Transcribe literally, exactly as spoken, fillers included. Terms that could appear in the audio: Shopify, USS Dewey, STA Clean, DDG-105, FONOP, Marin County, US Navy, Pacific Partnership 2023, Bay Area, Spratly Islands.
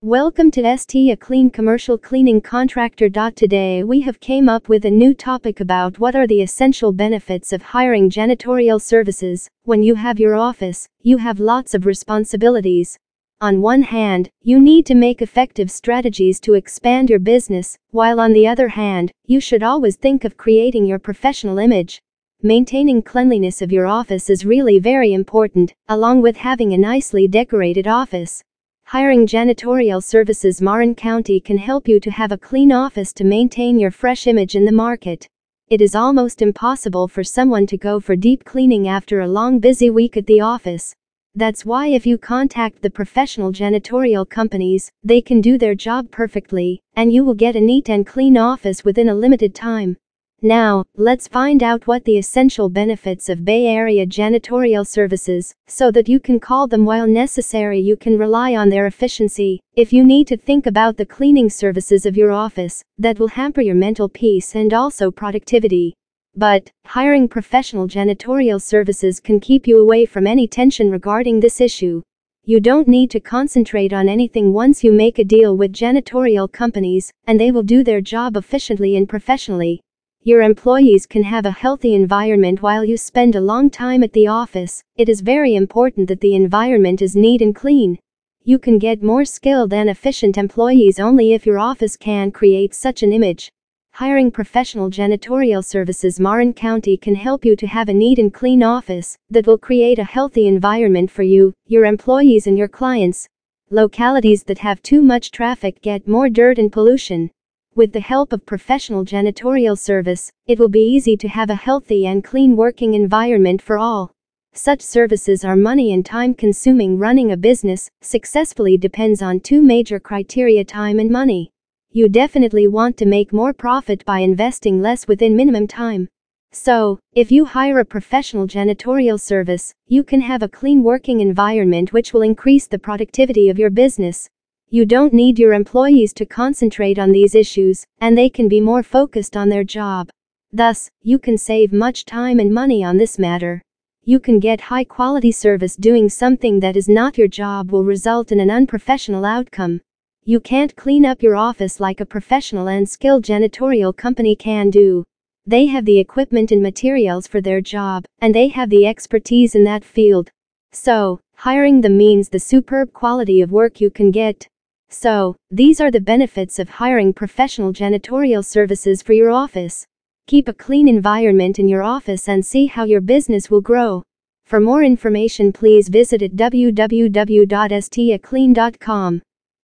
Welcome to S T A Clean Commercial Cleaning Contractor. Today we have came up with a new topic about what are the essential benefits of hiring janitorial services. When you have your office, you have lots of responsibilities. On one hand, you need to make effective strategies to expand your business, while on the other hand, you should always think of creating your professional image. Maintaining cleanliness of your office is really very important, along with having a nicely decorated office. Hiring janitorial services Marin County can help you to have a clean office to maintain your fresh image in the market. It is almost impossible for someone to go for deep cleaning after a long busy week at the office. That's why if you contact the professional janitorial companies, they can do their job perfectly, and you will get a neat and clean office within a limited time. Now, let's find out what the essential benefits of Bay Area janitorial services, so that you can call them while necessary. You can rely on their efficiency. If you need to think about the cleaning services of your office, that will hamper your mental peace and also productivity. But, hiring professional janitorial services can keep you away from any tension regarding this issue. You don't need to concentrate on anything once you make a deal with janitorial companies, and they will do their job efficiently and professionally. Your employees can have a healthy environment while you spend a long time at the office. It is very important that the environment is neat and clean. You can get more skilled and efficient employees only if your office can create such an image. Hiring professional janitorial services Marin County can help you to have a neat and clean office that will create a healthy environment for you, your employees and your clients. Localities that have too much traffic get more dirt and pollution. With the help of professional janitorial service, it will be easy to have a healthy and clean working environment for all. Such services are money and time consuming. Running a business successfully depends on two major criteria: time and money. You definitely want to make more profit by investing less within minimum time. So, if you hire a professional janitorial service, you can have a clean working environment which will increase the productivity of your business. You don't need your employees to concentrate on these issues, and they can be more focused on their job. Thus, you can save much time and money on this matter. You can get high-quality service. Doing something that is not your job will result in an unprofessional outcome. You can't clean up your office like a professional and skilled janitorial company can do. They have the equipment and materials for their job, and they have the expertise in that field. So, hiring them means the superb quality of work you can get. So, these are the benefits of hiring professional janitorial services for your office. Keep a clean environment in your office and see how your business will grow. For more information, please visit www dot s t a clean dot com.